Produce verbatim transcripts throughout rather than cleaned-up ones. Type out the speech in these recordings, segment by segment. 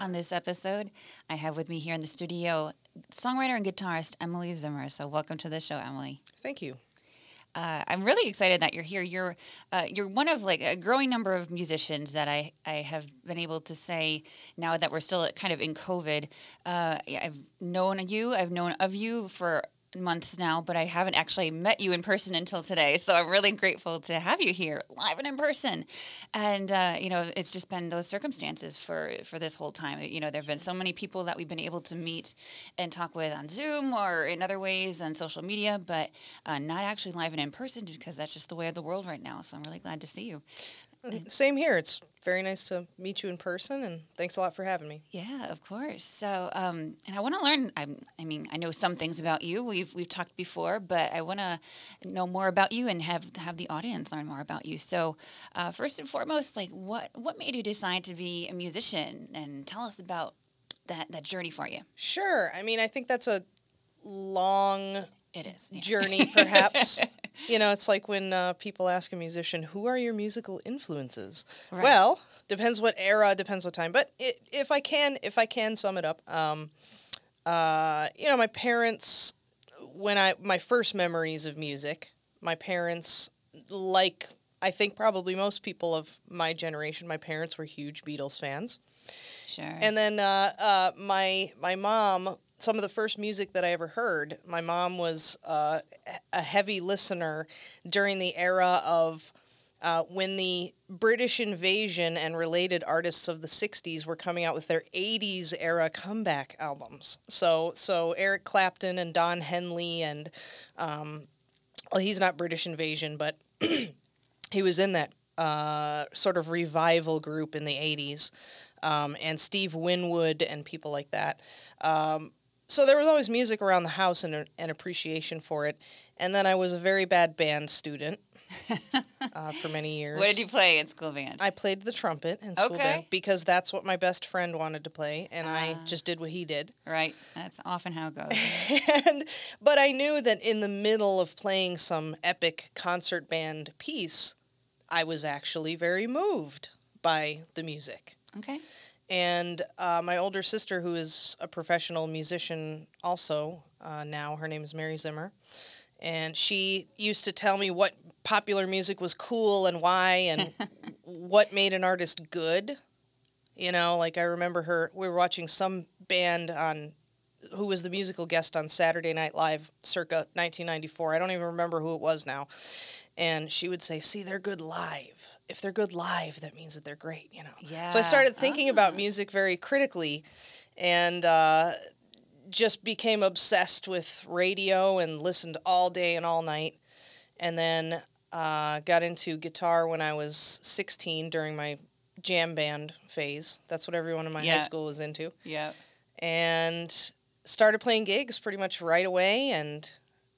On this episode, I have with me here in the studio songwriter and guitarist Emily Zimmer. So welcome to the show, Emily. Thank you. Uh, I'm really excited that you're here. You're uh, you're one of like a growing number of musicians that I, I have been able to say now that we're still kind of in COVID. Uh, I've known you, I've known of you for months now, but I haven't actually met you in person until today. So I'm really grateful to have you here live and in person. And, uh, you know, it's just been those circumstances for, for this whole time. You know, there have been so many people that we've been able to meet and talk with on Zoom or in other ways on social media, but uh, not actually live and in person, because that's just the way of the world right now. So I'm really glad to see you. Same here. It's very nice to meet you in person, and thanks a lot for having me. Yeah, of course. So, um, and I want to learn, I'm, I mean, I know some things about you. We've we've talked before, but I want to know more about you and have have the audience learn more about you. So, uh, first and foremost, like, what, what made you decide to be a musician? And tell us about that, that journey for you. Sure. I mean, I think that's a long it is, yeah. journey, perhaps. You know, it's like when uh, people ask a musician, who are your musical influences? Right. Well, depends what era, depends what time. But it, if I can, if I can sum it up, um, uh, you know, my parents, when I, my first memories of music, my parents, like I think probably most people of my generation, my parents were huge Beatles fans. Sure. And then uh, uh, my my mom... Some of the first music that I ever heard, my mom was uh, a heavy listener during the era of uh, when the British invasion and related artists of the sixties were coming out with their eighties era comeback albums. So so Eric Clapton and Don Henley and, um, well, he's not British Invasion, but he was in that uh, sort of revival group in the eighties, um, and Steve Winwood and people like that. Um, So there was always music around the house and an appreciation for it. And then I was a very bad band student uh, for many years. What did you play in school band? I played the trumpet in school okay. band because that's what my best friend wanted to play, and uh, I just did what he did. Right. That's often how it goes. and, but I knew that in the middle of playing some epic concert band piece, I was actually very moved by the music. Okay. And uh, my older sister, who is a professional musician also uh, now, her name is Mary Zimmer, and she used to tell me what popular music was cool and why and what made an artist good. You know, like I remember her, we were watching some band on, who was the musical guest on Saturday Night Live circa nineteen ninety-four. I don't even remember who it was now. And she would say, see, they're good live. If they're good live, that means that they're great, you know. Yeah. So I started thinking uh-huh. about music very critically and uh, just became obsessed with radio and listened all day and all night. And then uh, got into guitar when I was sixteen during my jam band phase. That's what everyone in my yeah. high school was into. Yeah. And started playing gigs pretty much right away, and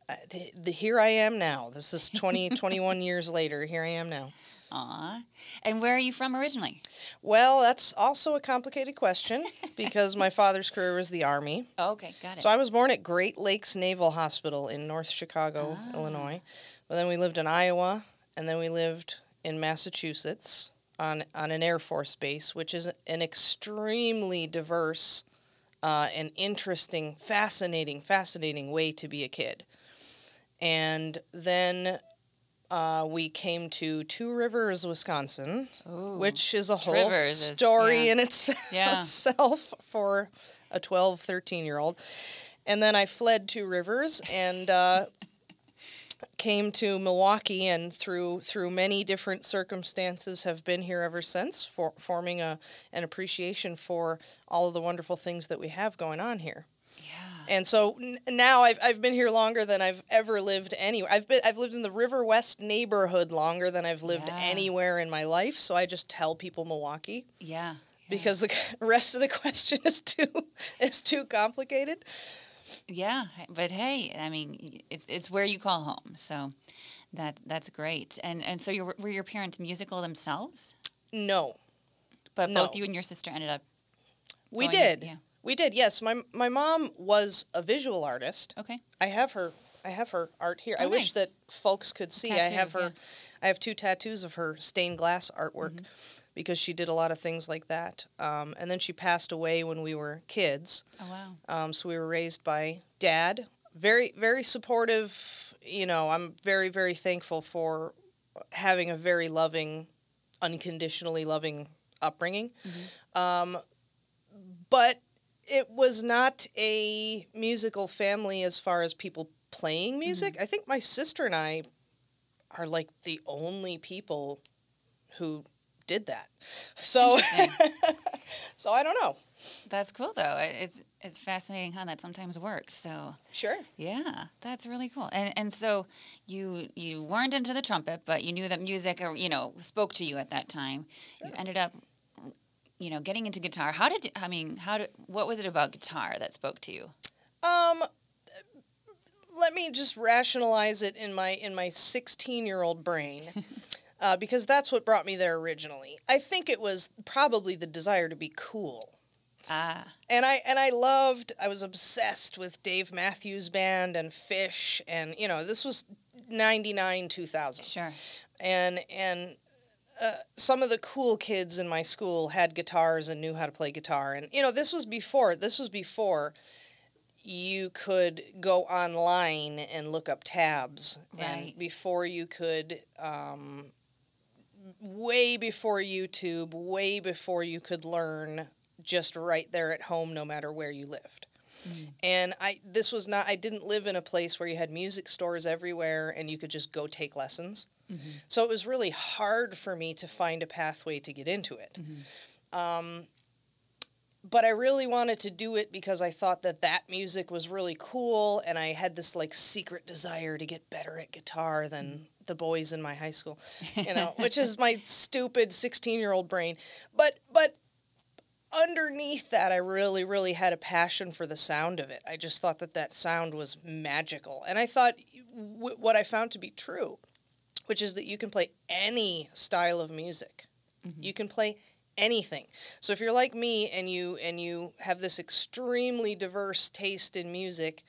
I, the, here I am now. This is twenty, twenty-one years later. Here I am now. Aw. And where are you from originally? Well, that's also a complicated question because my father's career was the Army. Oh, okay, got it. So I was born at Great Lakes Naval Hospital in North Chicago, oh. Illinois. But then we lived in Iowa, and then we lived in Massachusetts on, on an Air Force base, which is an extremely diverse uh, and interesting, fascinating, fascinating way to be a kid. And then... Uh, we came to Two Rivers, Wisconsin, Ooh. Which is a whole Rivers story is, yeah. in its, yeah. itself for a twelve, thirteen-year-old. And then I fled Two Rivers and uh, came to Milwaukee, and through through many different circumstances have been here ever since, for, forming a an appreciation for all of the wonderful things that we have going on here. Yeah. And so n- now I've I've been here longer than I've ever lived anywhere. I've been I've lived in the River West neighborhood longer than I've lived yeah. anywhere in my life. So I just tell people Milwaukee. Yeah. yeah. Because the rest of the question is too is too complicated. Yeah, but hey, I mean, it's it's where you call home. So that that's great. And and so your, were your parents musical themselves? No. But no. both you and your sister ended up We going, did. Yeah. We did, yes. My my mom was a visual artist. Okay. I have her I have her art here. Oh, I nice. wish that folks could see. Tattoo, I have her yeah. I have two tattoos of her stained glass artwork mm-hmm. because she did a lot of things like that. Um, and then she passed away when we were kids. Oh wow. Um, so we were raised by Dad. Very, very supportive, you know, I'm very, very thankful for having a very loving, unconditionally loving upbringing. Mm-hmm. Um, but it was not a musical family as far as people playing music. Mm-hmm. I think my sister and I are like the only people who did that. So, so I don't know. That's cool though. It's it's fascinating how that sometimes works. So sure. Yeah, that's really cool. And and so you you weren't into the trumpet, but you knew that music, you know, spoke to you at that time. Sure. You ended up, you know, getting into guitar. How did, I mean, how did, what was it about guitar that spoke to you? Um, let me just rationalize it in my, in my sixteen year old brain, uh, because that's what brought me there originally. I think it was probably the desire to be cool. Ah. And I, and I loved, I was obsessed with Dave Matthews Band and Phish and, you know, this was ninety-nine, two thousand. Sure. And, and, Uh, some of the cool kids in my school had guitars and knew how to play guitar. And, you know, this was before, this was before you could go online and look up tabs. Right. And before you could, um, way before YouTube, way before you could learn just right there at home, no matter where you lived. Mm-hmm. And I, this was not, I didn't live in a place where you had music stores everywhere and you could just go take lessons. Mm-hmm. So it was really hard for me to find a pathway to get into it. Mm-hmm. Um, but I really wanted to do it because I thought that that music was really cool. And I had this like secret desire to get better at guitar than mm-hmm. the boys in my high school, you know, which is my stupid sixteen year old brain. But, but, underneath that, I really, really had a passion for the sound of it. I just thought that that sound was magical. And I thought w- what I found to be true, which is that you can play any style of music. Mm-hmm. You can play anything. So if you're like me and you and you have this extremely diverse taste in music,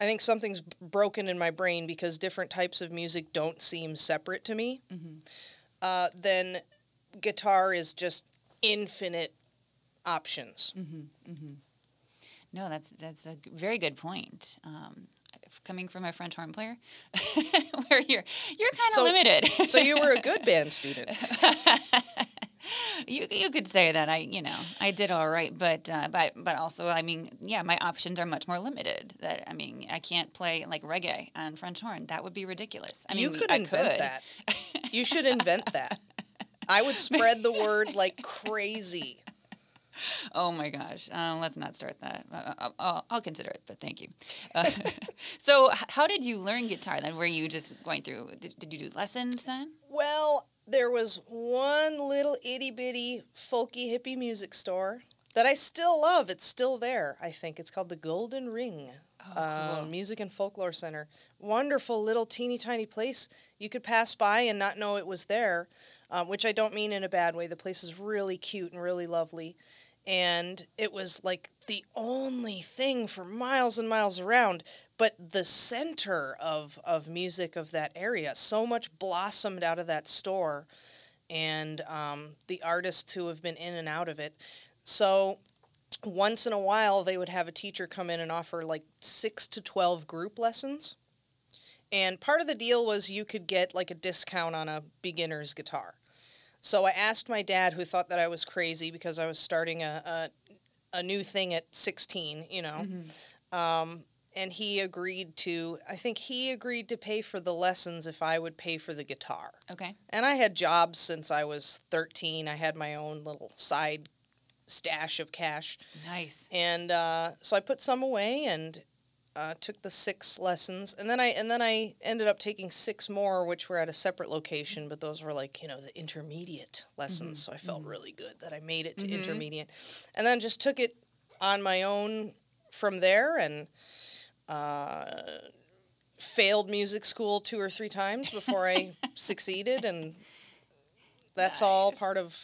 I think something's b- broken in my brain because different types of music don't seem separate to me. Mm-hmm. Uh, then guitar is just infinite options. Mm-hmm, mm-hmm. No, that's that's a very good point. Um, coming from a French horn player, where you're you're kind of so, limited. So you were a good band student. you you could say that I you know I did all right, but uh, but but also I mean yeah my options are much more limited. That I mean I can't play like reggae on French horn. That would be ridiculous. I mean you could we, invent I could. that. You should invent that. I would spread the word like crazy. Oh my gosh! Um, let's not start that. Uh, I'll, I'll consider it, but thank you. Uh, so, how did you learn guitar then? Were you just going through? Did, did you do lessons then? Well, there was one little itty bitty folky hippie music store that I still love. It's still there, I think. It's called the Golden Ring oh, cool. um, Music and Folklore Center. Wonderful little teeny tiny place. You could pass by and not know it was there, um, which I don't mean in a bad way. The place is really cute and really lovely. And it was like the only thing for miles and miles around, but the center of, of music of that area. So much blossomed out of that store and um, the artists who have been in and out of it. So once in a while, they would have a teacher come in and offer like six to twelve group lessons. And part of the deal was you could get like a discount on a beginner's guitar. So I asked my dad, who thought that I was crazy because I was starting a a, a new thing at sixteen, you know, mm-hmm. um, and he agreed to, I think he agreed to pay for the lessons if I would pay for the guitar. Okay. And I had jobs since I was thirteen. I had my own little side stash of cash. Nice. And uh, so I put some away and uh, took the six lessons, and then I and then I ended up taking six more, which were at a separate location, but those were like, you know, the intermediate lessons. Mm-hmm. So I felt mm-hmm. really good that I made it to mm-hmm. intermediate, and then just took it on my own from there, and uh, failed music school two or three times before I succeeded, and that's nice. All part of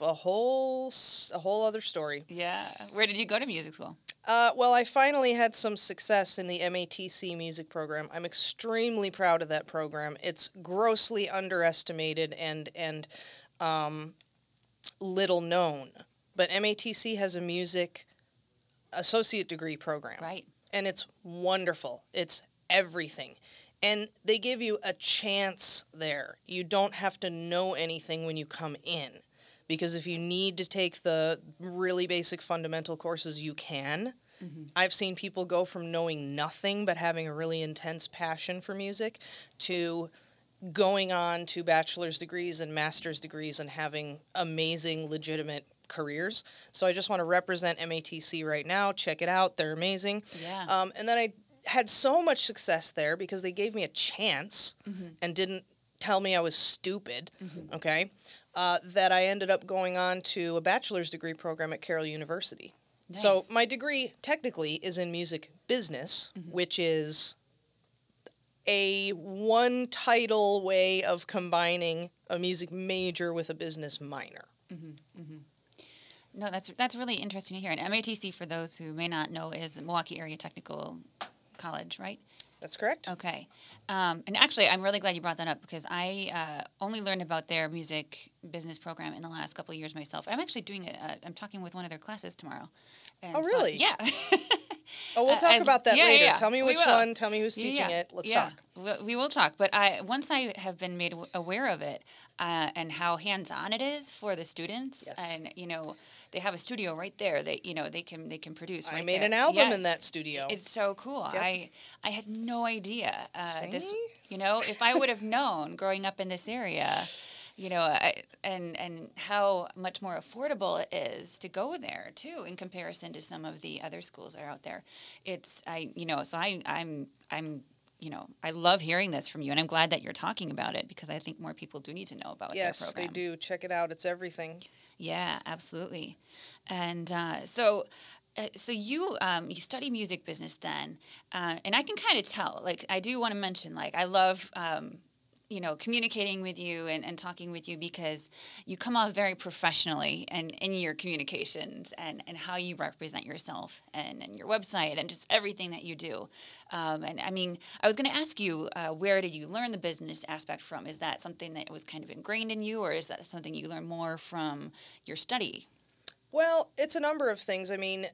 a whole a whole other story. Yeah. Where did you go to music school? Uh, well, I finally had some success in the M A T C music program. I'm extremely proud of that program. It's grossly underestimated and and um, little known. But M A T C has a music associate degree program. Right. And it's wonderful. It's everything. And they give you a chance there. You don't have to know anything when you come in. Because if you need to take the really basic fundamental courses, you can. Mm-hmm. I've seen people go from knowing nothing but having a really intense passion for music to going on to bachelor's degrees and master's degrees and having amazing, legitimate careers. So I just want to represent M A T C right now. Check it out. They're amazing. Yeah. Um, and then I had so much success there because they gave me a chance mm-hmm. and didn't tell me I was stupid. Mm-hmm. Okay. Uh, that I ended up going on to a bachelor's degree program at Carroll University. Nice. So my degree technically is in music business, mm-hmm. which is a one-title way of combining a music major with a business minor. Mm-hmm. Mm-hmm. No, that's that's really interesting to hear. And M A T C, for those who may not know, is the Milwaukee Area Technical College, right? That's correct. Okay. Um, and actually, I'm really glad you brought that up because I uh, only learned about their music business program in the last couple of years myself. I'm actually doing it. Uh, I'm talking with one of their classes tomorrow. And oh, really? So, yeah. Oh, we'll talk uh, as, about that yeah, later. Yeah, yeah. Tell me which one. Tell me who's teaching yeah, yeah. it. Let's yeah. talk. We will talk. But I, once I have been made aware of it uh, and how hands-on it is for the students, yes. and you know, they have a studio right there. They you know they can they can produce. Right I made there. An album yes. in that studio. It's so cool. Yep. I I had no idea uh, this. You know, if I would have known growing up in this area. You know, I, and and how much more affordable it is to go there too, in comparison to some of the other schools that are out there. It's I, you know, so I, I'm I'm, you know, I love hearing this from you, and I'm glad that you're talking about it because I think more people do need to know about yes, their program. Yes, they do. Check it out. It's everything. Yeah, absolutely. And uh, so. Uh, so you um, you study music business then, uh, and I can kind of tell. Like I do want to mention, like I love. Um, you know, communicating with you and, and talking with you because you come off very professionally and in your communications and, and how you represent yourself and, and your website and just everything that you do. Um, and I mean, I was going to ask you, uh, where did you learn the business aspect from? Is that something that was kind of ingrained in you or is that something you learn more from your study? Well, it's a number of things. I mean,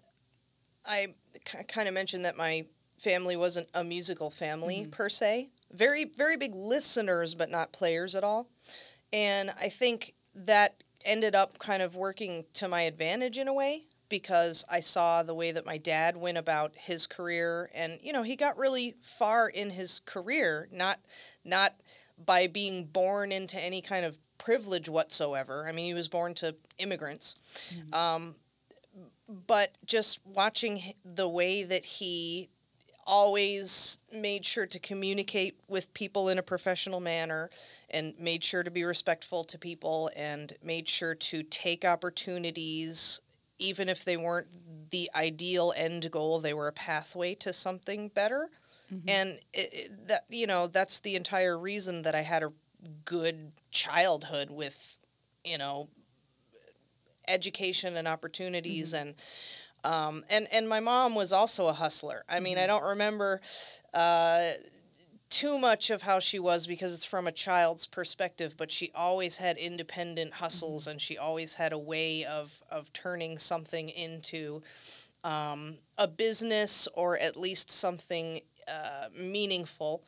I k- kind of mentioned that my family wasn't a musical family mm-hmm. per se. Very, very big listeners, but not players at all. And I think that ended up kind of working to my advantage in a way because I saw the way that my dad went about his career. And, you know, he got really far in his career, not not by being born into any kind of privilege whatsoever. I mean, he was born to immigrants. Mm-hmm. Um, but just watching the way that he always made sure to communicate with people in a professional manner and made sure to be respectful to people and made sure to take opportunities, even if they weren't the ideal end goal, they were a pathway to something better. Mm-hmm. And it, it, that, you know, that's the entire reason that I had a good childhood with, you know, education and opportunities mm-hmm. and, Um, and, and my mom was also a hustler. I mean, mm-hmm. I don't remember uh, too much of how she was because it's from a child's perspective, but she always had independent hustles mm-hmm. and she always had a way of, of turning something into um, a business or at least something uh, meaningful.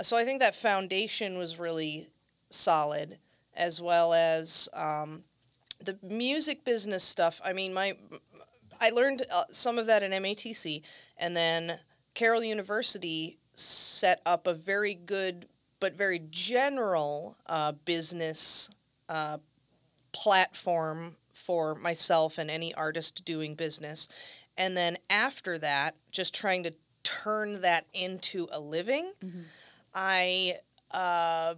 So I think that foundation was really solid as well as um, the music business stuff. I mean, my... I learned uh, some of that in M A T C, and then Carroll University set up a very good but very general uh, business uh, platform for myself and any artist doing business. And then after that, just trying to turn that into a living, mm-hmm. I uh,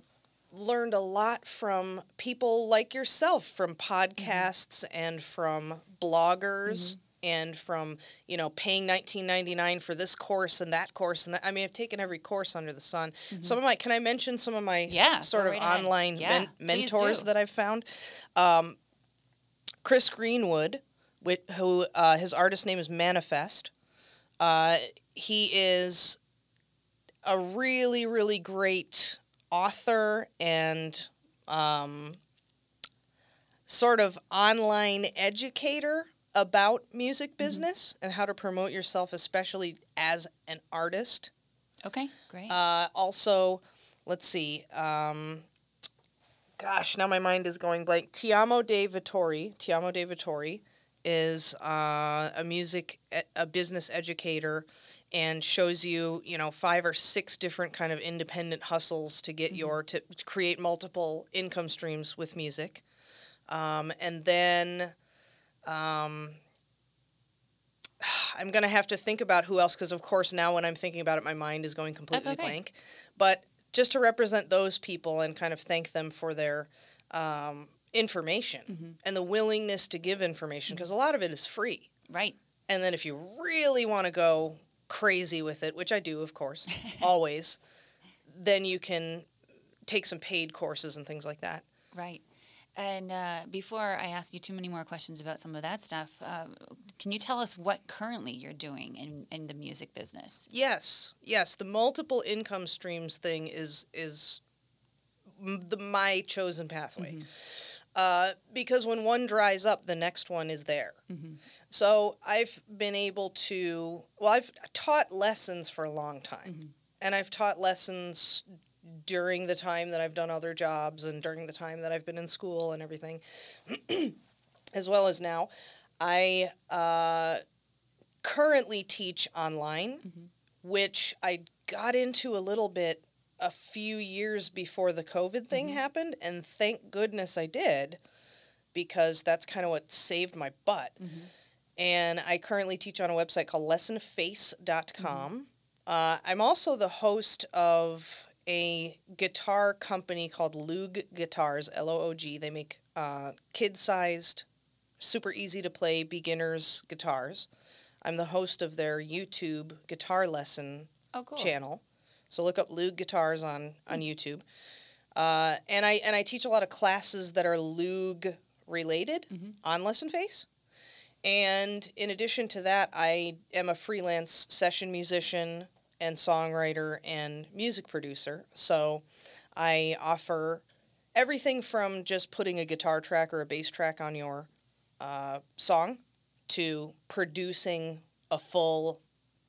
learned a lot from people like yourself, from podcasts mm-hmm. and from bloggers. Mm-hmm. And from, you know, paying nineteen ninety-nine for this course and that course. And that. I mean, I've taken every course under the sun. Mm-hmm. Some of my, can I mention some of my yeah, sort of right online yeah, men- mentors that I've found? Um, Chris Greenwood, who uh, his artist name is Manifest. Uh, he is a really, really great author and um, sort of online educator about music business mm-hmm. and how to promote yourself, especially as an artist. Okay, great. Uh, also, let's see. Um, gosh, now my mind is going blank. Tiamo De Vittori. Tiamo De Vittori is uh, a music, a business educator, and shows you, you know, five or six different kind of independent hustles to get mm-hmm. your to create multiple income streams with music, um, and then. Um, I'm going to have to think about who else, because of course now when I'm thinking about it, my mind is going completely okay. blank. But just to represent those people and kind of thank them for their um, information mm-hmm. and the willingness to give information, because a lot of it is free. Right. And then if you really want to go crazy with it, which I do, of course, always, then you can take some paid courses and things like that. Right. And uh, before I ask you too many more questions about some of that stuff, uh, can you tell us what currently you're doing in, in the music business? Yes, yes. The multiple income streams thing is is the, my chosen pathway. Mm-hmm. Uh, because when one dries up, the next one is there. Mm-hmm. So I've been able to, well, I've taught lessons for a long time. Mm-hmm. And I've taught lessons during the time that I've done other jobs and during the time that I've been in school and everything, as well as now. I uh, currently teach online, mm-hmm. which I got into a little bit a few years before the COVID thing mm-hmm. happened, and thank goodness I did, because that's kind of what saved my butt. Mm-hmm. And I currently teach on a website called lesson face dot com. Mm-hmm. Uh, I'm also the host of a guitar company called Loog Guitars, L O O G. They make uh, kid-sized, super easy-to-play beginners guitars. I'm the host of their YouTube guitar lesson oh, cool. channel. So look up Loog Guitars on, on mm-hmm. YouTube. Uh, and I and I teach a lot of classes that are Loog-related mm-hmm. on Lesson Face. And in addition to that, I am a freelance session musician and songwriter and music producer. So I offer everything from just putting a guitar track or a bass track on your uh, song to producing a full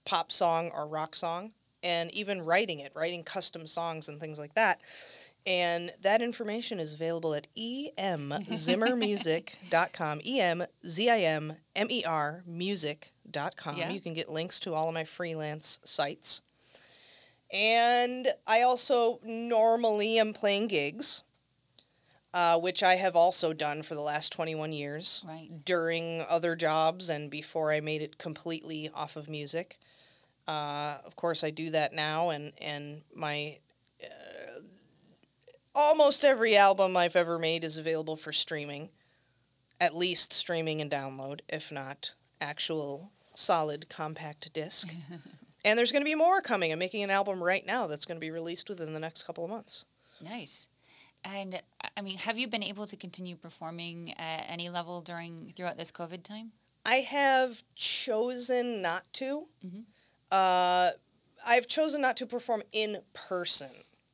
pop song or rock song, and even writing it, writing custom songs and things like that. And that information is available at em zimmer music dot com, E M Z I M M E R music dot com. Yeah. You can get links to all of my freelance sites. And I also normally am playing gigs, uh, which I have also done for the last twenty-one years right. during other jobs and before I made it completely off of music. Uh, of course, I do that now, and, and my... Uh, almost every album I've ever made is available for streaming, at least streaming and download, if not actual solid compact disc. And there's going to be more coming. I'm making an album right now that's going to be released within the next couple of months. Nice. And, I mean, have you been able to continue performing at any level during throughout this COVID time? I have chosen not to. Mm-hmm. Uh, I've chosen not to perform in person.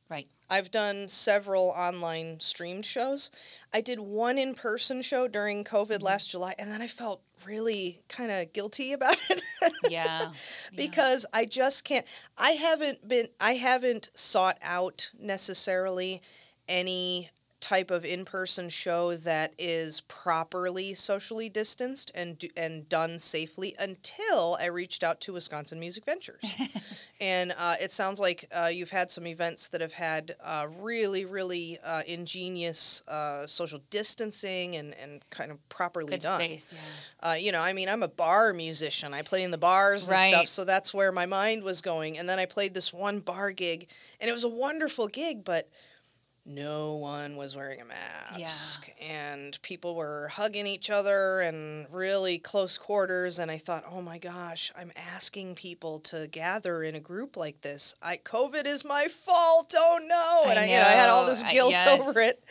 Right. I've done several online streamed shows. I did one in-person show during COVID mm-hmm. last July, and then I felt really kind of guilty about it. yeah. yeah. Because I just can't. I haven't been, I haven't sought out necessarily any type of in-person show that is properly socially distanced and and done safely until I reached out to Wisconsin Music Ventures. And uh, it sounds like uh, you've had some events that have had uh, really, really uh, ingenious uh, social distancing and, and kind of properly Good done. Space, yeah. Uh, you know, I mean, I'm a bar musician. I play in the bars and right. stuff, so that's where my mind was going. And then I played this one bar gig, and it was a wonderful gig, but no one was wearing a mask, yeah. and people were hugging each other and really close quarters. And I thought, oh my gosh, I'm asking people to gather in a group like this. I COVID is my fault. Oh no! And I, I, you know, I had all this guilt I, yes. over it.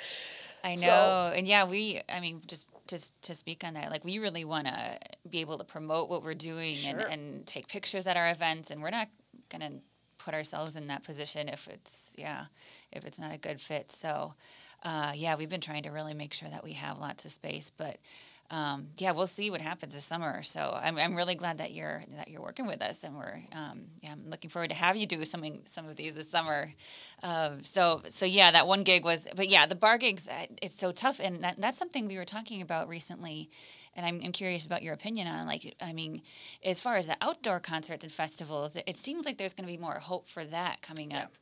I know, so, and yeah, we. I mean, just just to speak on that, like we really want to be able to promote what we're doing sure. and, and take pictures at our events, and we're not gonna put ourselves in that position if it's yeah if it's not a good fit. So uh yeah we've been trying to really make sure that we have lots of space, but um yeah we'll see what happens this summer. So I'm I'm really glad that you're that you're working with us, and we're um yeah I'm looking forward to have you do something some of these this summer. Um so so yeah that one gig was, but yeah the bar gigs, it's so tough, and that, that's something we were talking about recently. And I'm, I'm curious about your opinion on, like, I mean, as far as the outdoor concerts and festivals, it seems like there's going to be more hope for that coming yeah. up.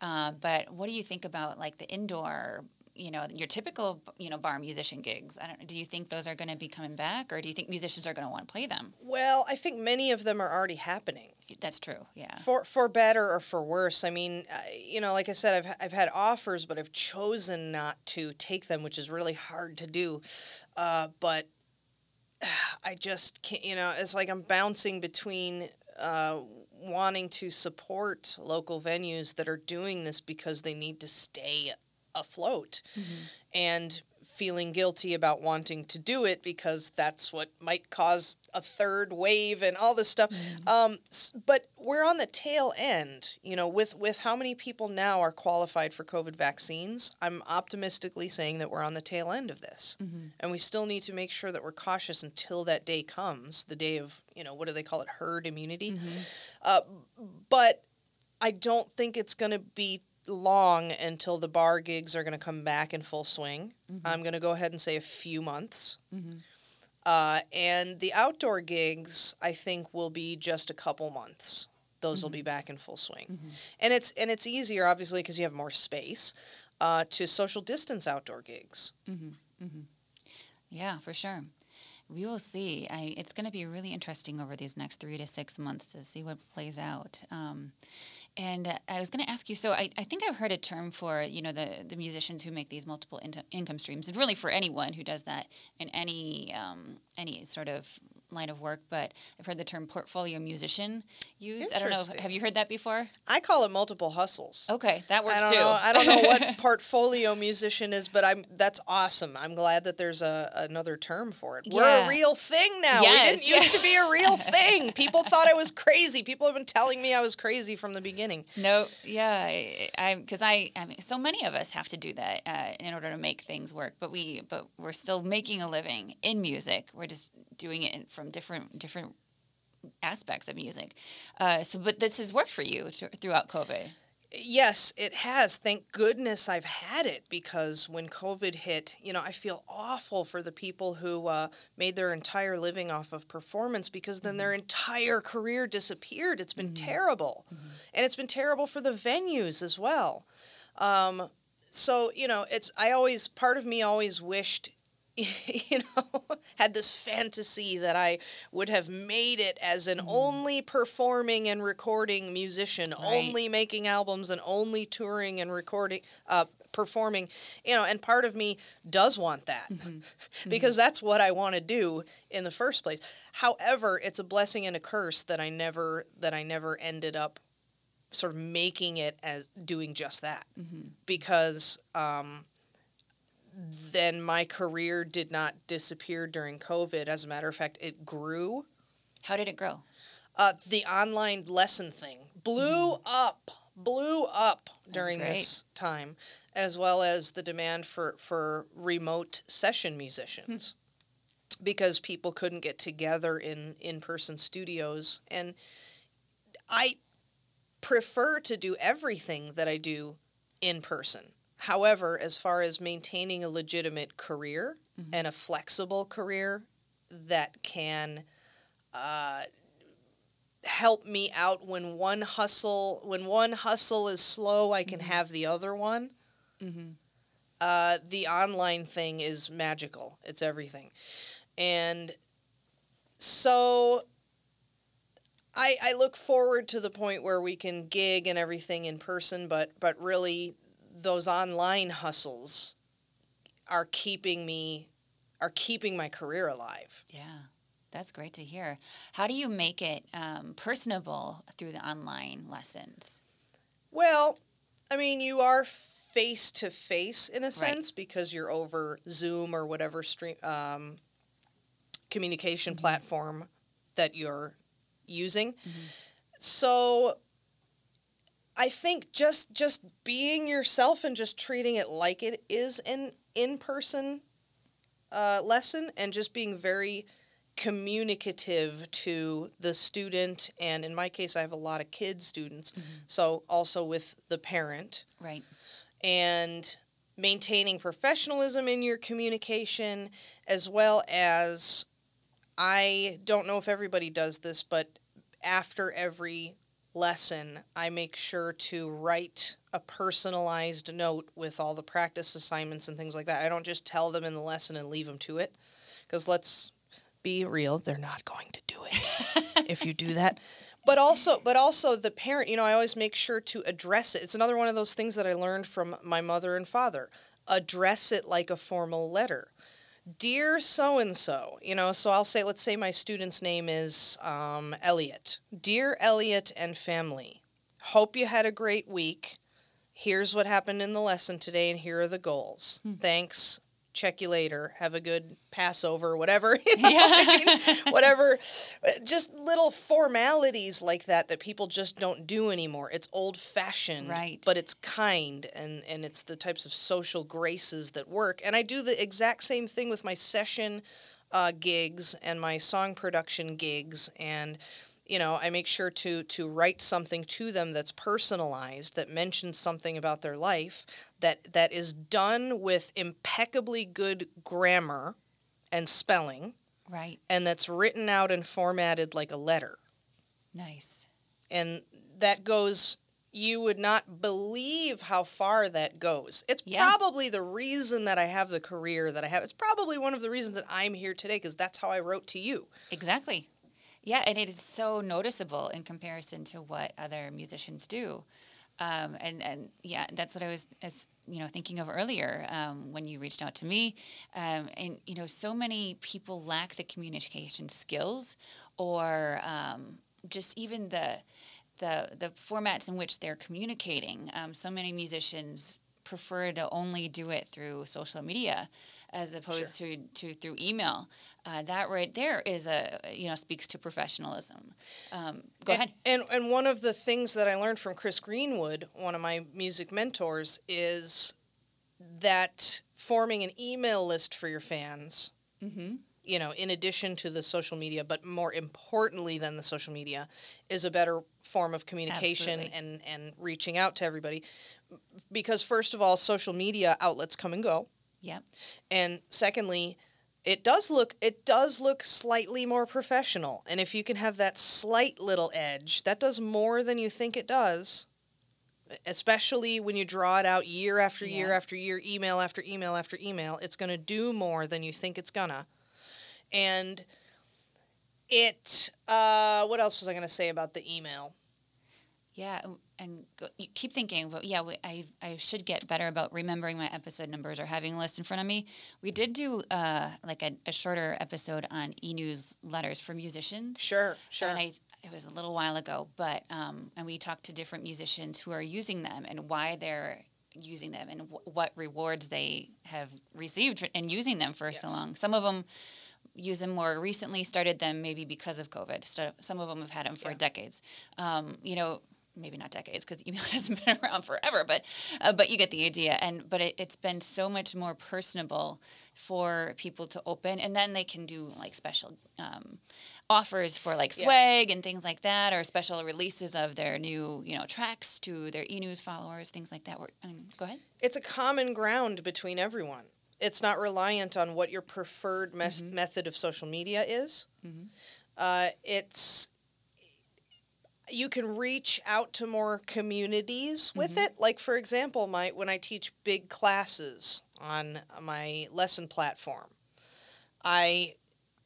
Uh, but what do you think about, like, the indoor, you know, your typical, you know, bar musician gigs? I don't. Do you think those are going to be coming back, or do you think musicians are going to want to play them? Well, I think many of them are already happening. That's true. Yeah. For for better or for worse. I mean, you know, like I said, I've I've had offers, but I've chosen not to take them, which is really hard to do. Uh, but I just can't, you know, it's like I'm bouncing between uh, wanting to support local venues that are doing this because they need to stay afloat mm-hmm. and feeling guilty about wanting to do it because that's what might cause a third wave and all this stuff. Mm-hmm. Um, but we're on the tail end, you know, with, with how many people now are qualified for COVID vaccines. I'm optimistically saying that we're on the tail end of this. Mm-hmm. And we still need to make sure that we're cautious until that day comes, the day of, you know, what do they call it, herd immunity. Mm-hmm. Uh, but I don't think it's going to be long until the bar gigs are going to come back in full swing. Mm-hmm. I'm going to go ahead and say a few months. Mm-hmm. Uh, and the outdoor gigs, I think, will be just a couple months. Those mm-hmm. will be back in full swing. Mm-hmm. And it's and it's easier, obviously, because you have more space uh, to social distance outdoor gigs. Mm-hmm. Mm-hmm. Yeah, for sure. We will see. I, it's going to be really interesting over these next three to six months to see what plays out. Um, and uh, I was going to ask you, so I, I think I've heard a term for, you know, the, the musicians who make these multiple in- income streams, and really for anyone who does that in any um, any sort of line of work, but I've heard the term portfolio musician used. I don't know. Have you heard that before? I call it multiple hustles. Okay, that works I don't too. Know, I don't know what portfolio musician is, but I'm that's awesome. I'm glad that there's a another term for it. Yeah. We're a real thing now. Yes. We didn't used to be a real thing. People thought I was crazy. People have been telling me I was crazy from the beginning. No, yeah, I because I, I, I mean, so many of us have to do that uh, in order to make things work, but we but we're still making a living in music. We're just doing it in, from different different aspects of music. Uh, so, but this has worked for you to, throughout COVID. Yes, it has. Thank goodness I've had it, because when COVID hit, you know, I feel awful for the people who uh, made their entire living off of performance, because then mm-hmm. their entire career disappeared. It's been mm-hmm. terrible. Mm-hmm. And it's been terrible for the venues as well. Um, so, you know, it's I always, part of me always wished you know, had this fantasy that I would have made it as an mm. only performing and recording musician, right. only making albums and only touring and recording, uh, performing, you know, and part of me does want that mm-hmm. because mm-hmm. that's what I want to do in the first place. However, it's a blessing and a curse that I never, that I never ended up sort of making it as doing just that mm-hmm. because, um, then my career did not disappear during COVID. As a matter of fact, it grew. How did it grow? Uh, the online lesson thing blew mm. up, blew up That's during great. This time, as well as the demand for, for remote session musicians mm. because people couldn't get together in in-person studios. And I prefer to do everything that I do in person. However, as far as maintaining a legitimate career mm-hmm. and a flexible career that can uh, help me out when one hustle when one hustle is slow, I can mm-hmm. have the other one. Mm-hmm. Uh, the online thing is magical. It's everything. And so I, I look forward to the point where we can gig and everything in person, but, but really those online hustles are keeping me, are keeping my career alive. Yeah, that's great to hear. How do you make it um, personable through the online lessons? Well, I mean, you are face to face in a sense, right, because you're over Zoom or whatever stream um, communication mm-hmm. platform that you're using. Mm-hmm. So I think just just being yourself and just treating it like it is an in-person uh, lesson, and just being very communicative to the student. And in my case, I have a lot of kid students, mm-hmm. so also with the parent. Right. And maintaining professionalism in your communication, as well as, I don't know if everybody does this, but after every lesson, I make sure to write a personalized note with all the practice assignments and things like that. I don't just tell them in the lesson and leave them to it, because let's be real, they're not going to do it if you do that. But also, but also the parent, you know, I always make sure to address it. It's another one of those things that I learned from my mother and father. Address it like a formal letter. Dear so-and-so, you know, so I'll say, let's say my student's name is um, Elliot. Dear Elliot and family, hope you had a great week. Here's what happened in the lesson today, and here are the goals. Hmm. Thanks. Check you later. Have a good Passover, whatever. You know yeah. what I mean? Whatever. Just little formalities like that that people just don't do anymore. It's old-fashioned, right, but it's kind, and, and it's the types of social graces that work. And I do the exact same thing with my session uh, gigs and my song production gigs. And, you know, I make sure to, to write something to them that's personalized, that mentions something about their life, that that is done with impeccably good grammar and spelling. Right. And that's written out and formatted like a letter. Nice. And that goes, you would not believe how far that goes. It's yeah. probably the reason that I have the career that I have. It's probably one of the reasons that I'm here today, because that's how I wrote to you. Exactly. Yeah, and it is so noticeable in comparison to what other musicians do. Um, and, and yeah, that's what I was, as, you know, thinking of earlier um, when you reached out to me. Um, and, you know, so many people lack the communication skills, or um, just even the, the, the formats in which they're communicating. Um, so many musicians prefer to only do it through social media as opposed sure. to, to through email. Uh, that right there is a, you know, speaks to professionalism. Um, go and, ahead. And and one of the things that I learned from Chris Greenwood, one of my music mentors, is that forming an email list for your fans, mm-hmm. you know, in addition to the social media, but more importantly than the social media, is a better form of communication and, and reaching out to everybody. Because first of all, social media outlets come and go. Yeah. And secondly, it does look it does look slightly more professional. And if you can have that slight little edge, that does more than you think it does, especially when you draw it out year after yeah. year after year, email after email after email. It's going to do more than you think it's going to. And it uh, what else was I going to say about the email? Yeah, and go, you keep thinking, well, yeah, we, I I should get better about remembering my episode numbers or having a list in front of me. We did do uh, like a, a shorter episode on e-newsletters for musicians. Sure, sure. And I, it was a little while ago, but um, and we talked to different musicians who are using them and why they're using them and w- what rewards they have received in using them for yes. so long. Some of them use them more recently, started them maybe because of COVID. So some of them have had them for yeah. decades. Um, you know. maybe not decades, because email hasn't been around forever, but uh, but you get the idea. And but it, it's been so much more personable for people to open, and then they can do like special um, offers for like swag yes. and things like that, or special releases of their new you know tracks to their e-news followers, things like that. I mean, go ahead. It's a common ground between everyone. It's not reliant on what your preferred mes- mm-hmm. method of social media is. Mm-hmm. Uh, it's you can reach out to more communities with mm-hmm. it. Like, for example, my when I teach big classes on my lesson platform, I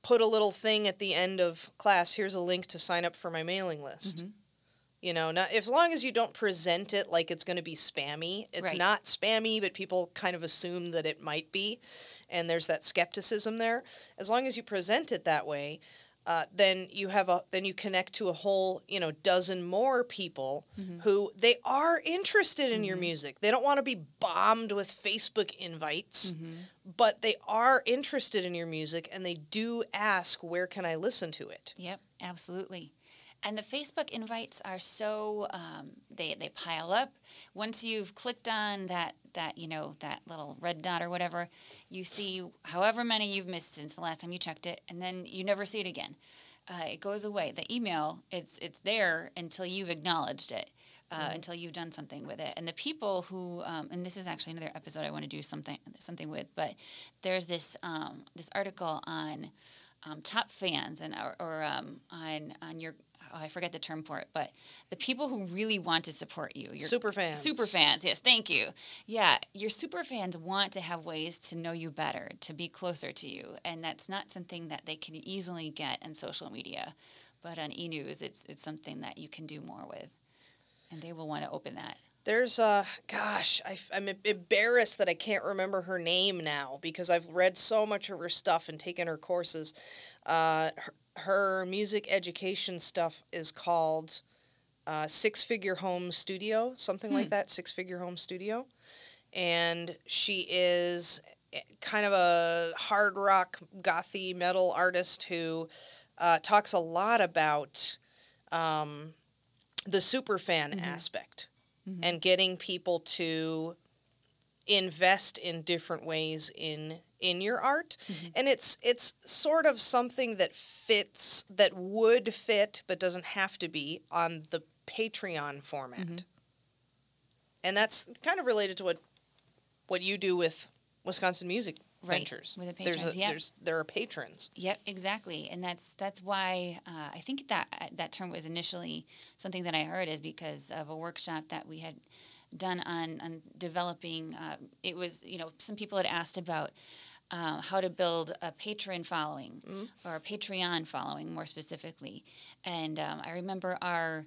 put a little thing at the end of class. Here's a link to sign up for my mailing list. Mm-hmm. You know, not, as long as you don't present it like it's going to be spammy. It's right. not spammy, but people kind of assume that it might be. And there's that skepticism there. As long as you present it that way, Uh, then you have a then you connect to a whole you know dozen more people mm-hmm. who they are interested in mm-hmm. your music. They don't want to be bombed with Facebook invites, mm-hmm. but they are interested in your music, and they do ask, "Where can I listen to it?" Yep, absolutely. And the Facebook invites are so um, they they pile up. Once you've clicked on that that you know that little red dot or whatever, you see however many you've missed since the last time you checked it, and then you never see it again. Uh, it goes away. The email it's it's there until you've acknowledged it, uh, mm-hmm. until you've done something with it. And the people who um, and this is actually another episode I want to do something something with, but there's this um, this article on um, top fans and or, or um, on on your. Oh, I forget the term for it, but the people who really want to support you. Your super fans. Super fans, yes, thank you. Yeah, your super fans want to have ways to know you better, to be closer to you, and that's not something that they can easily get on social media. But on e-news, it's it's something that you can do more with, and they will want to open that. There's, uh, gosh, I, I'm embarrassed that I can't remember her name now because I've read so much of her stuff and taken her courses. Uh, her, her music education stuff is called uh, Six Figure Home Studio, something hmm. like that, Six Figure Home Studio. And she is kind of a hard rock, gothy metal artist who uh, talks a lot about um, the superfan mm-hmm. aspect. Mm-hmm. And getting people to invest in different ways in in your art. Mm-hmm. And it's it's sort of something that fits, that would fit, but doesn't have to be, on the Patreon format. Mm-hmm. And that's kind of related to what what you do with Wisconsin Music right. Ventures. With the patrons, there's a, yep. there's, there are patrons. Yep, exactly. And that's that's why uh, I think that that term was initially something that I heard is because of a workshop that we had done on, on developing. Uh, it was, you know, some people had asked about uh, how to build a patron following mm-hmm. or a Patreon following more specifically. And um, I remember our...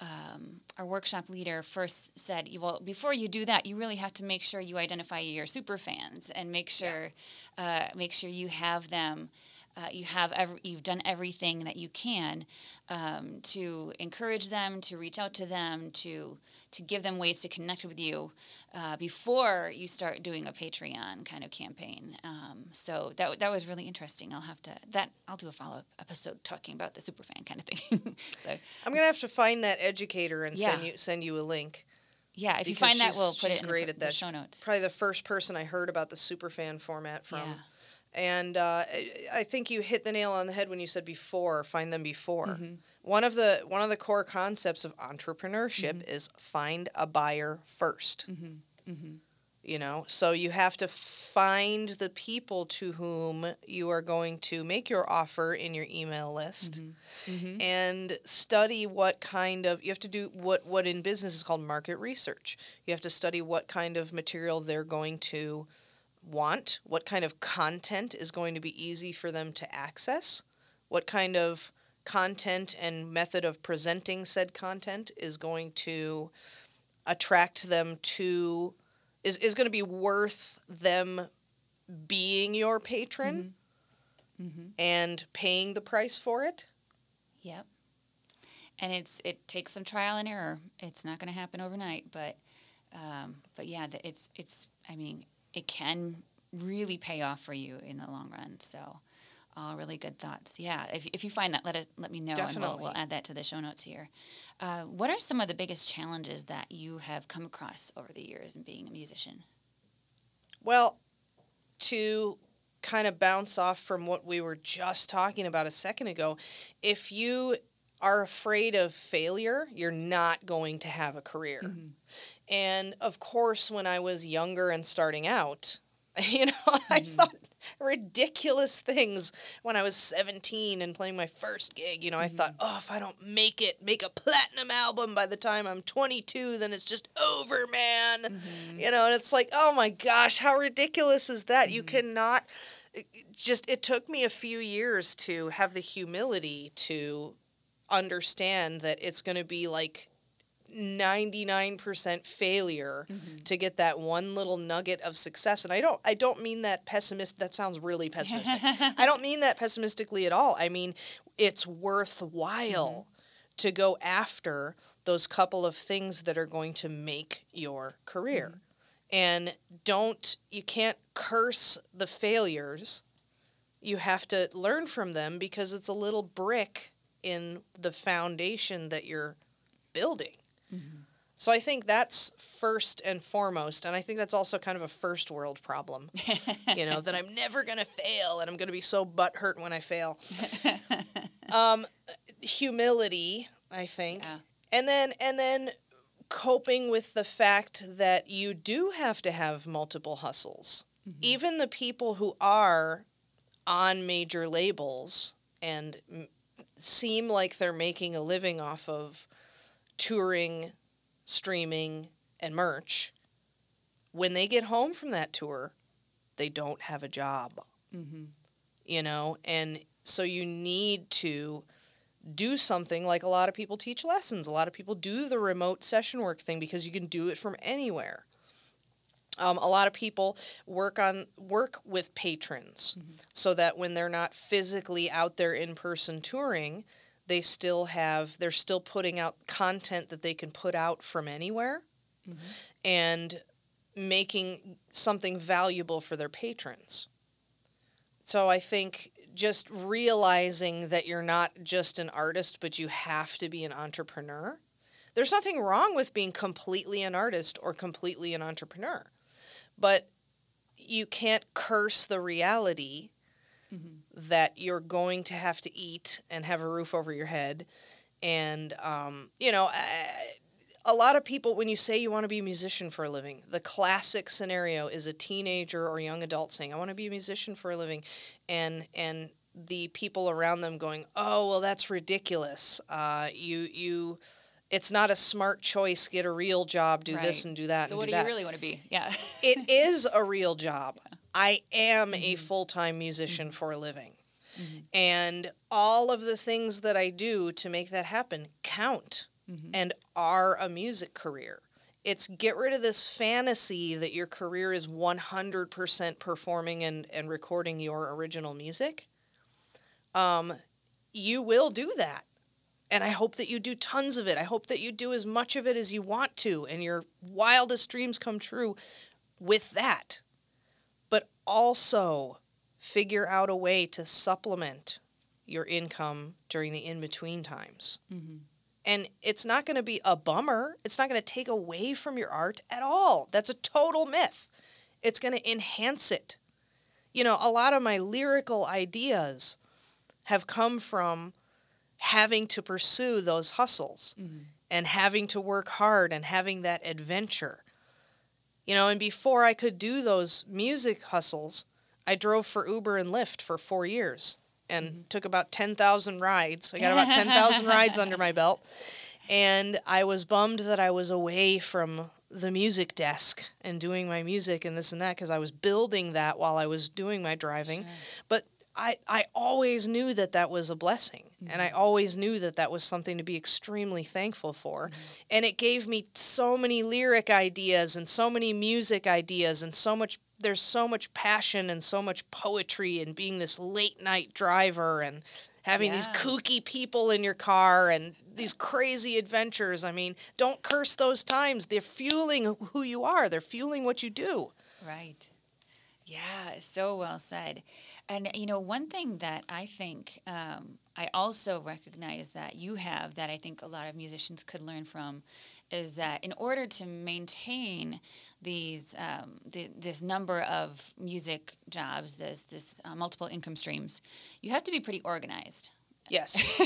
Um, our workshop leader first said, well, before you do that, you really have to make sure you identify your super fans and make sure yeah. uh, make sure you have them, uh, you have every, you've done everything that you can um, to encourage them, to reach out to them, to to give them ways to connect with you uh, before you start doing a Patreon kind of campaign. Um, so that that was really interesting. I'll have to that I'll do a follow up episode talking about the superfan kind of thing. So I'm gonna have to find that educator and yeah. send you send you a link. Yeah, if you find that, we'll put it in the, the show notes. Probably the first person I heard about the superfan format from. Yeah. And uh, I think you hit the nail on the head when you said before, find them before. Mm-hmm. One of the one of the core concepts of entrepreneurship mm-hmm. is find a buyer first. Mm-hmm. Mm-hmm. You know, so you have to find the people to whom you are going to make your offer in your email list mm-hmm. Mm-hmm. and study what kind of, you have to do what, what in business is called market research. You have to study what kind of material they're going to want, what kind of content is going to be easy for them to access, what kind of content and method of presenting said content is going to attract them to, is, is going to be worth them being your patron mm-hmm. Mm-hmm. and paying the price for it. Yep. And it's it takes some trial and error. It's not going to happen overnight, but um, but yeah, it's it's I mean, it can really pay off for you in the long run. So All really good thoughts. Yeah. If if you find that, let us let me know. Definitely. And we'll, we'll add that to the show notes here. Uh, what are some of the biggest challenges that you have come across over the years in being a musician? Well, to kind of bounce off from what we were just talking about a second ago, if you are afraid of failure, you're not going to have a career. Mm-hmm. And of course, when I was younger and starting out, you know, mm-hmm. I thought ridiculous things when I was seventeen and playing my first gig. You know, mm-hmm. I thought, oh, if I don't make it, make a platinum album by the time I'm twenty-two, then it's just over, man. Mm-hmm. You know, and it's like, oh my gosh, how ridiculous is that? Mm-hmm. You cannot just, it took me a few years to have the humility to understand that it's going to be like ninety-nine percent failure mm-hmm. to get that one little nugget of success. And I don't I don't mean that pessimist. That sounds really pessimistic. I don't mean that pessimistically at all. I mean, it's worthwhile mm-hmm. to go after those couple of things that are going to make your career. Mm-hmm. And don't, you can't curse the failures. You have to learn from them because it's a little brick in the foundation that you're building. Mm-hmm. So I think that's first and foremost, and I think that's also kind of a first world problem, you know, that I'm never going to fail and I'm going to be so butthurt when I fail. um, humility, I think. Yeah. And then, and then coping with the fact that you do have to have multiple hustles. Mm-hmm. Even the people who are on major labels and m- seem like they're making a living off of touring, streaming, and merch, when they get home from that tour, they don't have a job, mm-hmm. you know? And so you need to do something like a lot of people teach lessons. A lot of people do the remote session work thing because you can do it from anywhere. Um, a lot of people work on work with patrons mm-hmm. so that when they're not physically out there in person touring, they still have, they're still putting out content that they can put out from anywhere mm-hmm. and making something valuable for their patrons. So I think just realizing that you're not just an artist, but you have to be an entrepreneur. There's nothing wrong with being completely an artist or completely an entrepreneur, but you can't curse the reality mm-hmm. that you're going to have to eat and have a roof over your head. And, um, you know, I, a lot of people, when you say you want to be a musician for a living, the classic scenario is a teenager or young adult saying, I want to be a musician for a living. And, and the people around them going, oh, well, that's ridiculous. Uh, you, you, it's not a smart choice. Get a real job, do right. this and do that. So and what do, do you really want to be? Yeah. It is a real job. I am mm-hmm. a full-time musician mm-hmm. for a living. Mm-hmm. And all of the things that I do to make that happen count mm-hmm. and are a music career. It's get rid of this fantasy that your career is one hundred percent performing and, and recording your original music. Um, you will do that. And I hope that you do tons of it. I hope that you do as much of it as you want to. And your wildest dreams come true with that. Also, figure out a way to supplement your income during the in-between times. Mm-hmm. And it's not going to be a bummer. It's not going to take away from your art at all. That's a total myth. It's going to enhance it. You know, a lot of my lyrical ideas have come from having to pursue those hustles mm-hmm. and having to work hard and having that adventure. You know, and before I could do those music hustles, I drove for Uber and Lyft for four years and mm-hmm. took about ten thousand rides. I got about ten thousand rides under my belt. And I was bummed that I was away from the music desk and doing my music and this and that because I was building that while I was doing my driving. Sure. But I, I always knew that that was a blessing. Mm-hmm. And I always knew that that was something to be extremely thankful for. Mm-hmm. And it gave me so many lyric ideas and so many music ideas and so much, there's so much passion and so much poetry and being this late night driver and having yeah. these kooky people in your car and these crazy adventures. I mean, don't curse those times. They're fueling who you are. They're fueling what you do. Right. Yeah, so well said. And, you know, one thing that I think um, I also recognize that you have that I think a lot of musicians could learn from is that in order to maintain these um, the, this number of music jobs, this, this uh, multiple income streams, you have to be pretty organized. Yes.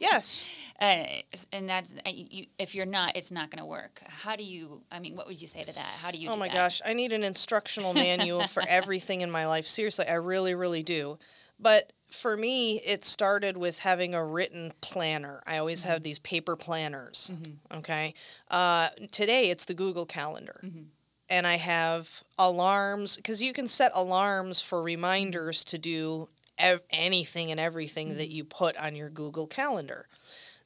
Yes. Uh, and that's you, if you're not, it's not going to work. How do you? I mean, what would you say to that? How do you? Oh do my that? gosh, I need an instructional manual for everything in my life. Seriously, I really, really do. But for me, it started with having a written planner. I always mm-hmm. have these paper planners. Mm-hmm. Okay. Uh, today it's the Google Calendar. Mm-hmm. And I have alarms because you can set alarms for reminders to do Ev- anything and everything mm-hmm. that you put on your Google Calendar.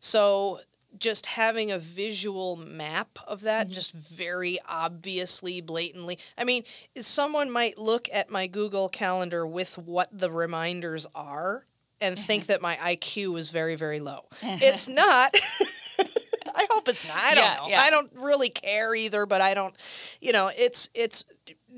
So just having a visual map of that, mm-hmm. just very obviously, blatantly. I mean, someone might look at my Google Calendar with what the reminders are and think that my I Q is very, very low. It's not. I hope it's not. I don't yeah, know. Yeah. I don't really care either, but I don't, you know, it's, it's,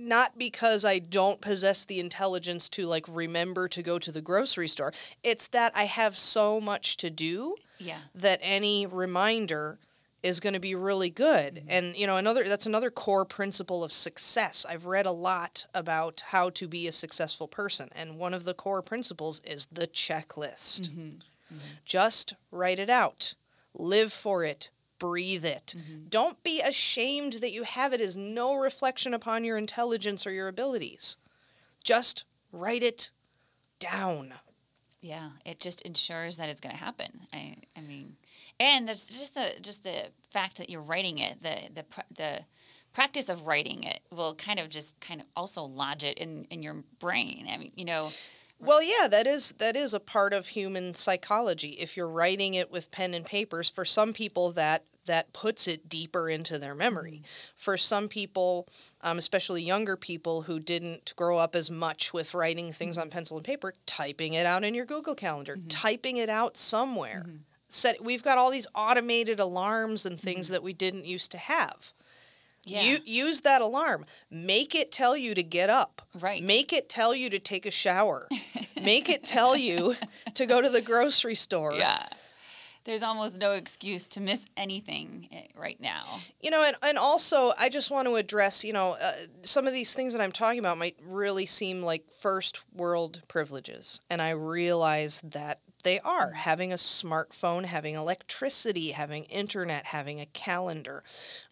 not because I don't possess the intelligence to, like, remember to go to the grocery store. It's that I have so much to do yeah. that any reminder is going to be really good. Mm-hmm. And, you know, another that's another core principle of success. I've read a lot about how to be a successful person. And one of the core principles is the checklist. Mm-hmm. Mm-hmm. Just write it out. Live for it. Breathe it. Mm-hmm. Don't be ashamed that you have it. Is no reflection upon your intelligence or your abilities. Just write it down. Yeah, it just ensures that it's going to happen. I, I mean, and that's just the just the fact that you're writing it. The the the practice of writing it will kind of just kind of also lodge it in, in your brain. I mean, you know. Well, yeah, that is that is a part of human psychology. If you're writing it with pen and papers, for some people that that puts it deeper into their memory. Mm-hmm. For some people, um, especially younger people who didn't grow up as much with writing things mm-hmm. on pencil and paper, typing it out in your Google Calendar, mm-hmm. typing it out somewhere. Mm-hmm. Set, we've got all these automated alarms and things mm-hmm. that we didn't used to have. Yeah. You, use that alarm. Make it tell you to get up. Right. Make it tell you to take a shower. Make it tell you to go to the grocery store. Yeah. There's almost no excuse to miss anything right now. You know, and, and also I just want to address, you know, uh, some of these things that I'm talking about might really seem like first world privileges. And I realize that they are. Having a smartphone, having electricity, having internet, having a calendar.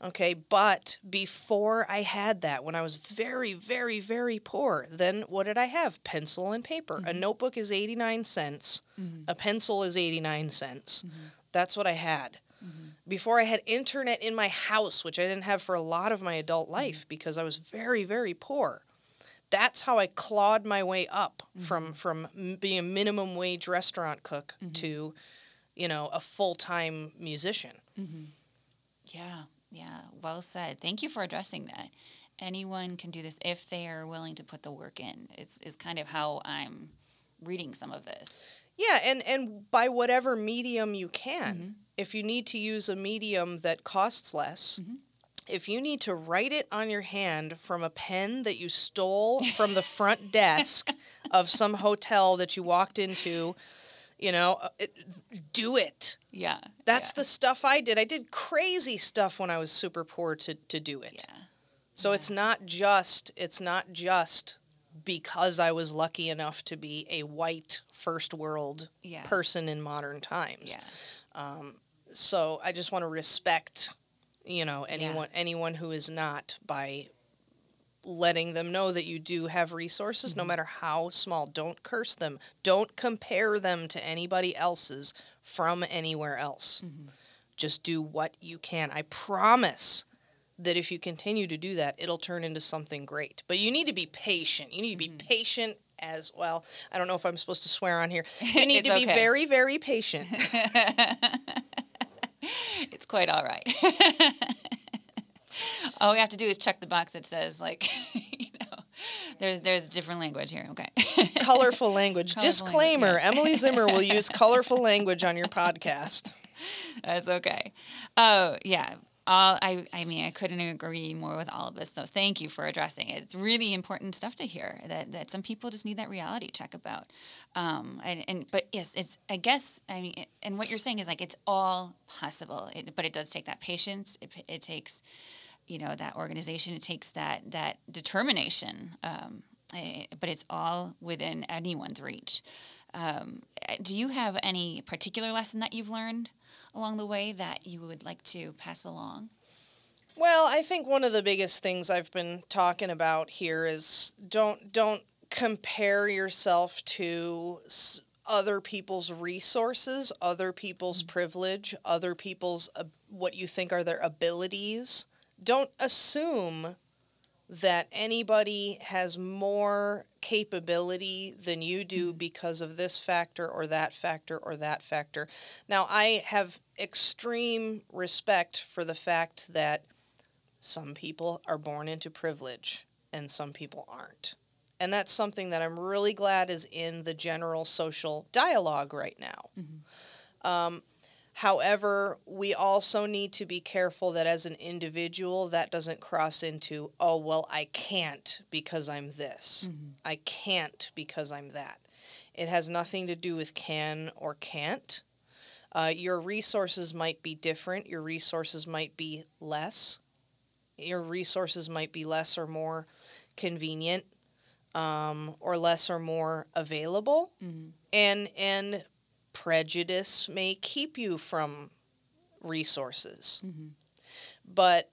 Okay, but before I had that, when I was very, very, very poor, then what did I have? Pencil and paper. Mm-hmm. A notebook is eighty-nine cents. Mm-hmm. A pencil is eighty-nine cents. Mm-hmm. That's what I had. Mm-hmm. Before I had internet in my house, which I didn't have for a lot of my adult life mm-hmm. because I was very, very poor. That's how I clawed my way up mm-hmm. from from being a minimum wage restaurant cook mm-hmm. to, you know, a full-time musician. Mm-hmm. Yeah, yeah, well said. Thank you for addressing that. Anyone can do this if they are willing to put the work in. It's is kind of how I'm reading some of this. Yeah, and, and by whatever medium you can. Mm-hmm. If you need to use a medium that costs less, mm-hmm. if you need to write it on your hand from a pen that you stole from the front desk of some hotel that you walked into, you know, it, do it. Yeah. That's yeah. the stuff I did. I did crazy stuff when I was super poor to, to do it. Yeah. So yeah. it's not just, it's not just because I was lucky enough to be a white first world yeah. person in modern times. Yeah. Um, so I just want to respect you know, anyone yeah. anyone who is not by letting them know that you do have resources, mm-hmm. no matter how small. Don't curse them. Don't compare them to anybody else's from anywhere else. Mm-hmm. Just do what you can. I promise that if you continue to do that, it'll turn into something great. But you need to be patient. You need to mm-hmm. be patient as well. I don't know if I'm supposed to swear on here. You need to be okay. very, very patient. It's quite all right. All we have to do is check the box that says, like, you know, there's there's different language here. Okay. Colorful language. Colorful Disclaimer, language, yes. Emily Zimmer will use colorful language on your podcast. That's okay. Oh, uh, yeah. all, I, I mean, I couldn't agree more with all of this, though. Thank you for addressing it. It's really important stuff to hear that, that some people just need that reality check about. Um, and, and but yes, it's, I guess, I mean, it, and what you're saying is like, it's all possible, it, but it does take that patience. It, it takes, you know, that organization, it takes that, that determination. Um, I, but it's all within anyone's reach. Um, do you have any particular lesson that you've learned along the way that you would like to pass along? Well, I think one of the biggest things I've been talking about here is don't don't compare yourself to other people's resources, other people's privilege, other people's uh, what you think are their abilities. Don't assume that anybody has more capability than you do because of this factor or that factor or that factor. Now, I have extreme respect for the fact that some people are born into privilege and some people aren't. And that's something that I'm really glad is in the general social dialogue right now. Mm-hmm. Um, However, we also need to be careful that as an individual, that doesn't cross into, oh, well, I can't because I'm this. Mm-hmm. I can't because I'm that. It has nothing to do with can or can't. Uh, your resources might be different. Your resources might be less. Your resources might be less or more convenient, um, or less or more available. Mm-hmm. And, and... prejudice may keep you from resources, mm-hmm. but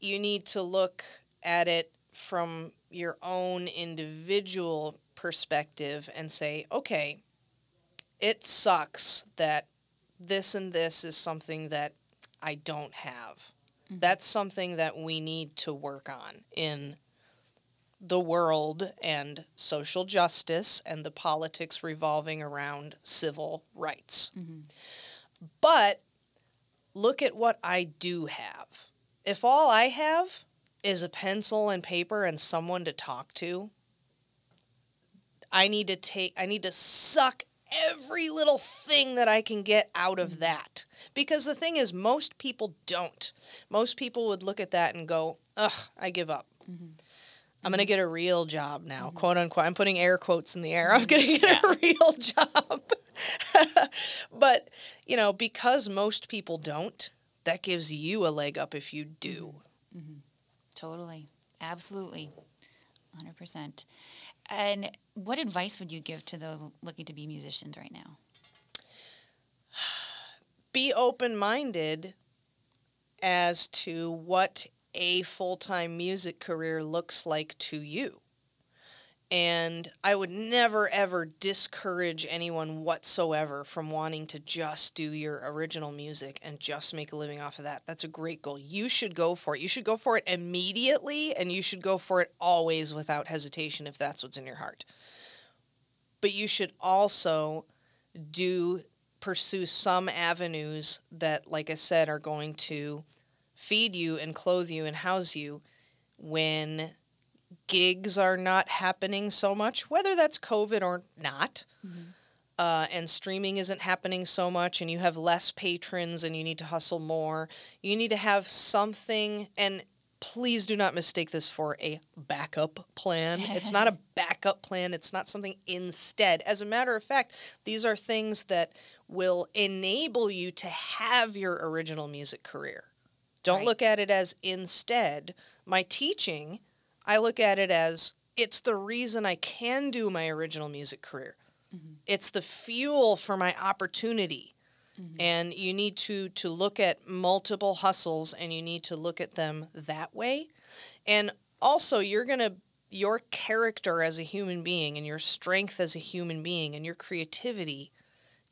you need to look at it from your own individual perspective and say, okay, it sucks that this and this is something that I don't have. Mm-hmm. That's something that we need to work on in the world and social justice and the politics revolving around civil rights. Mm-hmm. But look at what I do have. If all I have is a pencil and paper and someone to talk to, I need to take, I need to suck every little thing that I can get out of mm-hmm. that. Because the thing is, most people don't. Most people would look at that and go, ugh, I give up. Mm-hmm. I'm going to get a real job now, mm-hmm. quote unquote. I'm putting air quotes in the air. I'm going to get yeah. a real job. But, you know, because most people don't, that gives you a leg up if you do. Mm-hmm. Totally. Absolutely. one hundred percent. And what advice would you give to those looking to be musicians right now? Be open-minded as to what a full-time music career looks like to you. And I would never, ever discourage anyone whatsoever from wanting to just do your original music and just make a living off of that. That's a great goal. You should go for it. You should go for it immediately, and you should go for it always without hesitation if that's what's in your heart. But you should also do pursue some avenues that, like I said, are going to feed you and clothe you and house you when gigs are not happening so much, whether that's COVID or not, mm-hmm. uh, and streaming isn't happening so much, and you have less patrons and you need to hustle more. You need to have something, and please do not mistake this for a backup plan. It's not a backup plan. It's not something instead. As a matter of fact, these are things that will enable you to have your original music career. Don't right. look at it as instead. My teaching, I look at it as it's the reason I can do my original music career. Mm-hmm. It's the fuel for my opportunity. Mm-hmm. And you need to, to look at multiple hustles, and you need to look at them that way. And also, you're going to, your character as a human being and your strength as a human being and your creativity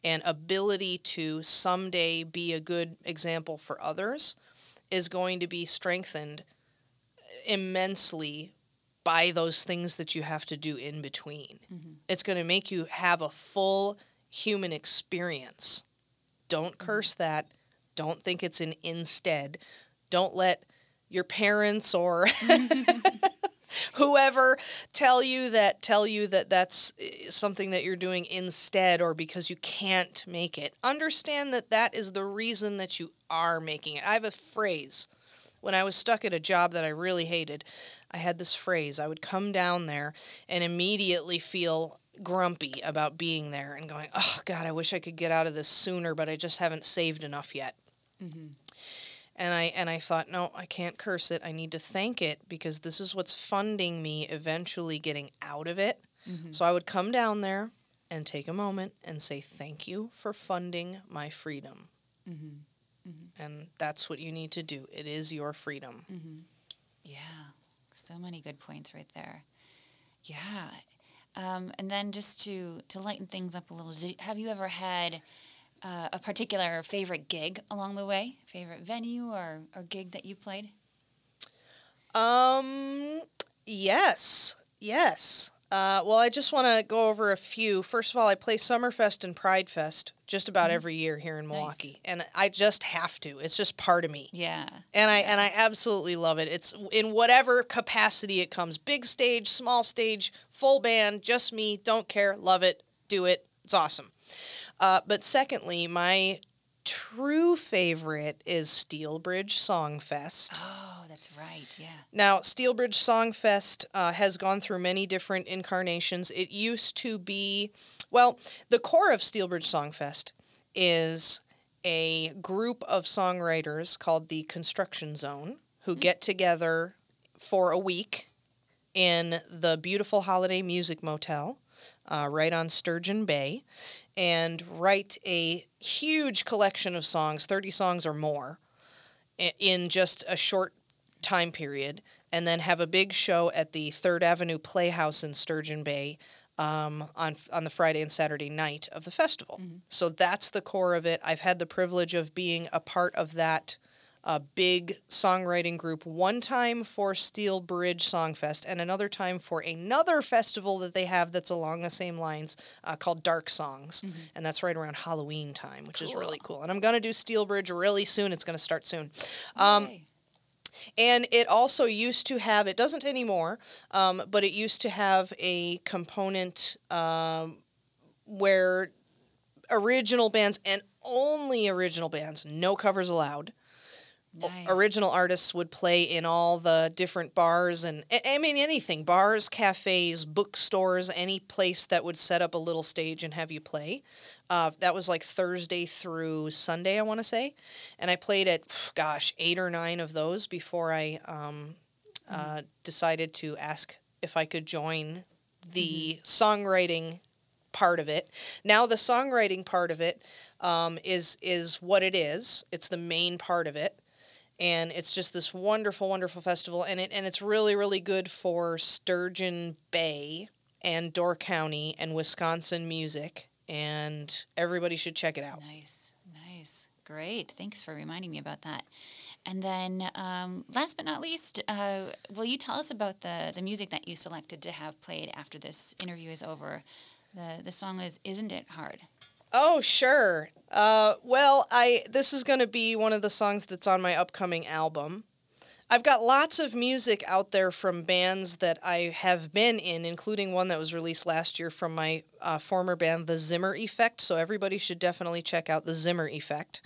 and ability to someday be a good example for others is going to be strengthened immensely by those things that you have to do in between. Mm-hmm. It's going to make you have a full human experience. Don't curse mm-hmm. that. Don't think it's an instead. Don't let your parents or whoever tell you that tell you that that's something that you're doing instead or because you can't make it, understand that that is the reason that you are making it. I have a phrase. When I was stuck at a job that I really hated, I had this phrase. I would come down there and immediately feel grumpy about being there and going, oh, God, I wish I could get out of this sooner, but I just haven't saved enough yet. Mm-hmm. And I and I thought, no, I can't curse it. I need to thank it because this is what's funding me eventually getting out of it. Mm-hmm. So I would come down there and take a moment and say, thank you for funding my freedom. Mm-hmm. Mm-hmm. And that's what you need to do. It is your freedom. Mm-hmm. Yeah. So many good points right there. Yeah. Um, and then just to, to lighten things up a little, have you ever had uh, a particular favorite gig along the way? Favorite venue or, or gig that you played? Um, yes. Yes. Uh, well, I just want to go over a few. First of all, I play Summerfest and Pridefest just about mm-hmm. every year here in Milwaukee, nice. And I just have to. It's just part of me. Yeah. And I yeah. and I absolutely love it. It's in whatever capacity it comes: big stage, small stage, full band, just me. Don't care. Love it. Do it. It's awesome. Uh, but secondly, my true favorite is Steelbridge Songfest. Oh, that's right, yeah. Now, Steelbridge Songfest uh, has gone through many different incarnations. It used to be, well, the core of Steelbridge Songfest is a group of songwriters called the Construction Zone who mm-hmm. get together for a week in the beautiful Holiday Music Motel uh, right on Sturgeon Bay, and write a huge collection of songs, thirty songs or more, in just a short time period, and then have a big show at the Third Avenue Playhouse in Sturgeon Bay um, on on the Friday and Saturday night of the festival. Mm-hmm. So that's the core of it. I've had the privilege of being a part of that uh, big songwriting group, one time for Steelbridge Songfest and another time for another festival that they have that's along the same lines uh, called Dark Songs. Mm-hmm. And that's right around Halloween time, which cool. is really cool. And I'm going to do Steelbridge really soon. It's going to start soon. Um, okay. And it also used to have, it doesn't anymore, um, but it used to have a component um, where original bands and only original bands, no covers allowed. Nice. Original artists would play in all the different bars and, I mean, anything, bars, cafes, bookstores, any place that would set up a little stage and have you play. Uh, that was like Thursday through Sunday, I want to say. And I played at, gosh, eight or nine of those before I um, mm-hmm. uh, decided to ask if I could join the mm-hmm. songwriting part of it. Now the songwriting part of it um, is is what it is. It's the main part of it. And it's just this wonderful, wonderful festival. And it and it's really, really good for Sturgeon Bay and Door County and Wisconsin music. And everybody should check it out. Nice, nice. Great. Thanks for reminding me about that. And then um, last but not least, uh, will you tell us about the, the music that you selected to have played after this interview is over? The, the song is Isn't It Hard? Oh, sure. Uh, well, I this is going to be one of the songs that's on my upcoming album. I've got lots of music out there from bands that I have been in, including one that was released last year from my uh, former band, The Zimmer Effect. So everybody should definitely check out The Zimmer Effect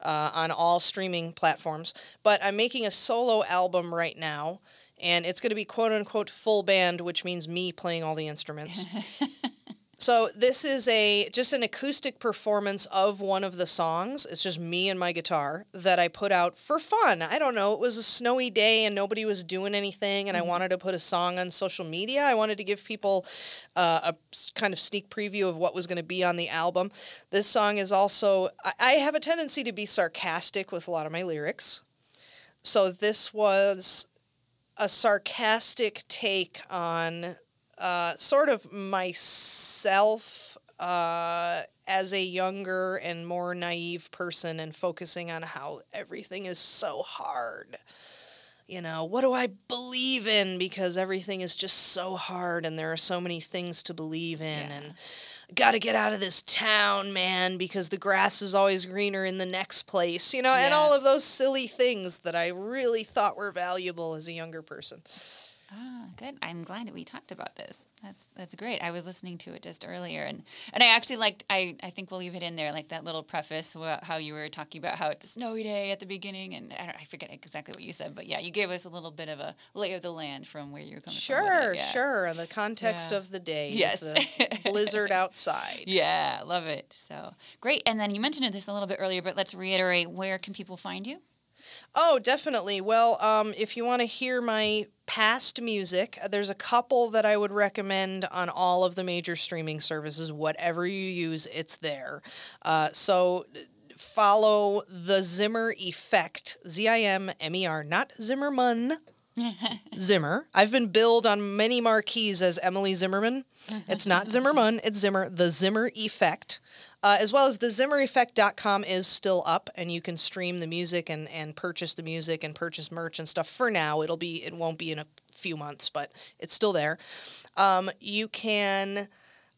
uh, on all streaming platforms. But I'm making a solo album right now, and it's going to be quote-unquote full band, which means me playing all the instruments. So this is a just an acoustic performance of one of the songs. It's just me and my guitar that I put out for fun. I don't know. It was a snowy day and nobody was doing anything, and mm-hmm. I wanted to put a song on social media. I wanted to give people uh, a kind of sneak preview of what was going to be on the album. This song is also, I, I have a tendency to be sarcastic with a lot of my lyrics. So this was a sarcastic take on Uh, sort of myself uh, as a younger and more naive person, and focusing on how everything is so hard. You know, what do I believe in? Because everything is just so hard and there are so many things to believe in. Yeah. And got to get out of this town, man, because the grass is always greener in the next place. You know, yeah. And all of those silly things that I really thought were valuable as a younger person. Ah, good. I'm glad that we talked about this. That's that's great. I was listening to it just earlier, and, and I actually liked, I, I think we'll leave it in there, like that little preface about how you were talking about how it's a snowy day at the beginning, and I, don't, I forget exactly what you said, but yeah, you gave us a little bit of a lay of the land from where you're coming sure, from. Sure, yeah. sure. And the context yeah. of the day. Yes. The blizzard outside. Yeah, love it. So great. And then you mentioned this a little bit earlier, but let's reiterate, where can people find you? Oh, definitely. Well, um, if you want to hear my past music, there's a couple that I would recommend on all of the major streaming services. Whatever you use, it's there. Uh, so follow The Zimmer Effect, Z I M M E R, not Zimmerman. Zimmer. I've been billed on many marquees as Emily Zimmerman. It's not Zimmerman, it's Zimmer. The Zimmer Effect. Uh, as well as the zimmer effect dot com is still up, and you can stream the music and, and purchase the music and purchase merch and stuff for now. It'll be it won't be in a few months, but it's still there. Um, you can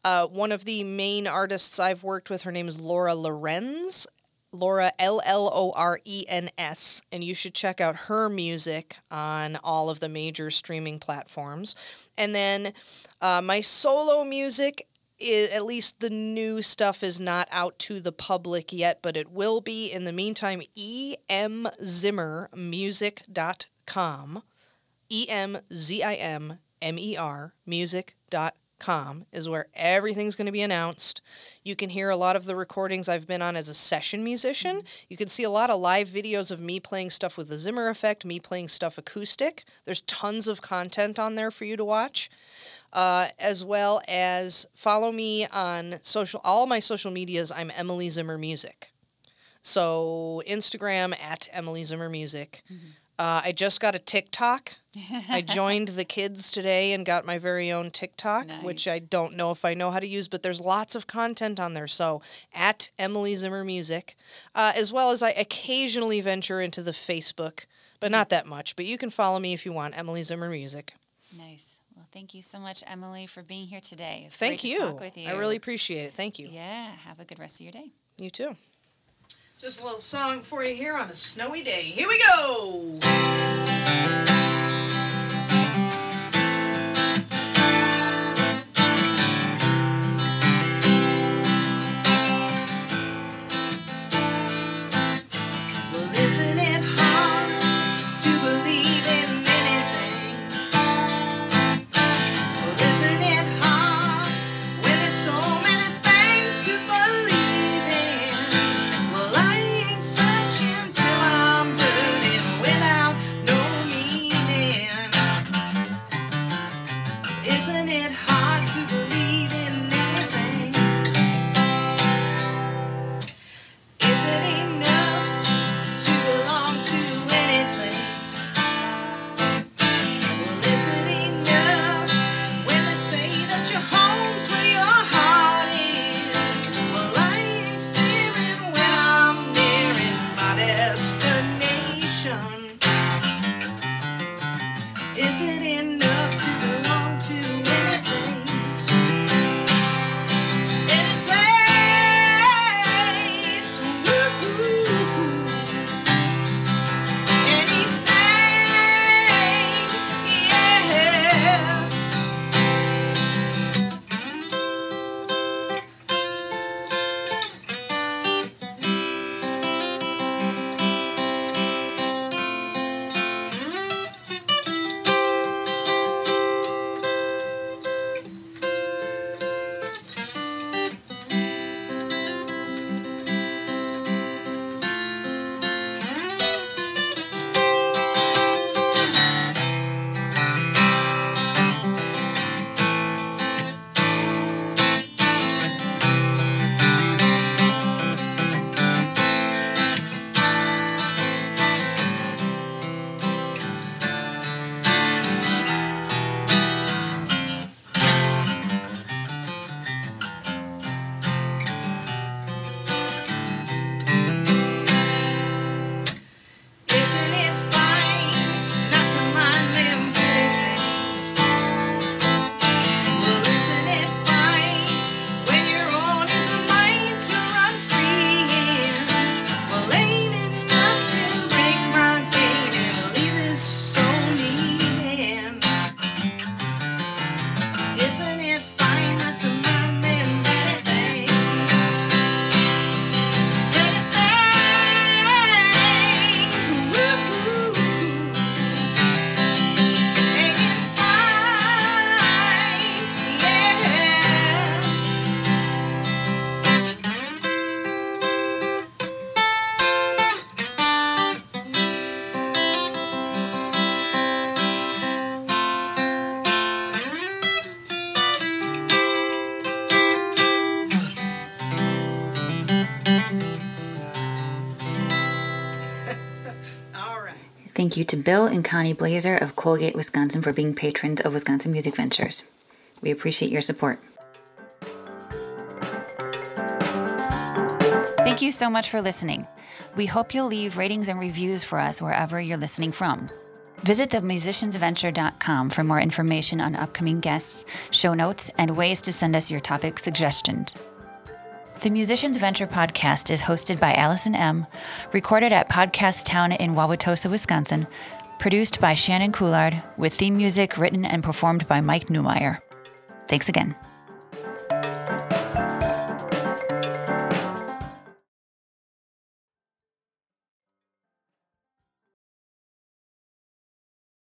uh, one of the main artists I've worked with, her name is Laura Lorenz. Laura, L L O R E N S, and you should check out her music on all of the major streaming platforms. And then uh, my solo music, I, at least the new stuff, is not out to the public yet, but it will be. In the meantime, e m zimmer music dot com, E M Z I M M E R, music dot com is where everything's going to be announced. You can hear a lot of the recordings I've been on as a session musician. Mm-hmm. You can see a lot of live videos of me playing stuff with the Zimmer Effect, me playing stuff acoustic. There's tons of content on there for you to watch. Uh, as well as follow me on social, all my social medias. I'm Emily Zimmer Music. So Instagram at Emily Zimmer Music. Mm-hmm. Uh, I just got a TikTok. I joined the kids today and got my very own TikTok, nice. Which I don't know if I know how to use, but there's lots of content on there. So at Emily Zimmer Music, uh, as well as I occasionally venture into the Facebook, but not that much. But you can follow me if you want, Emily Zimmer Music. Nice. Well, thank you so much, Emily, for being here today. It was thank great you. To talk with you. I really appreciate it. Thank you. Yeah. Have a good rest of your day. You too. Just a little song for you here on a snowy day. Here we go! Well, isn't it hard to believe in anything? Well, isn't it hard when there's so many things to believe in? Searching till I'm burning without no meaning. Thank you to Bill and Connie Blazer of Colgate, Wisconsin for being patrons of Wisconsin Music Ventures. We appreciate your support. Thank you so much for listening. We hope you'll leave ratings and reviews for us wherever you're listening from. Visit the musicians venture dot com for more information on upcoming guests, show notes, and ways to send us your topic suggestions. The Musicians Venture podcast is hosted by Allison Emm, recorded at Podcast Town in Wauwatosa, Wisconsin, produced by Shannon Coulard, with theme music written and performed by Mike Neumeier. Thanks again.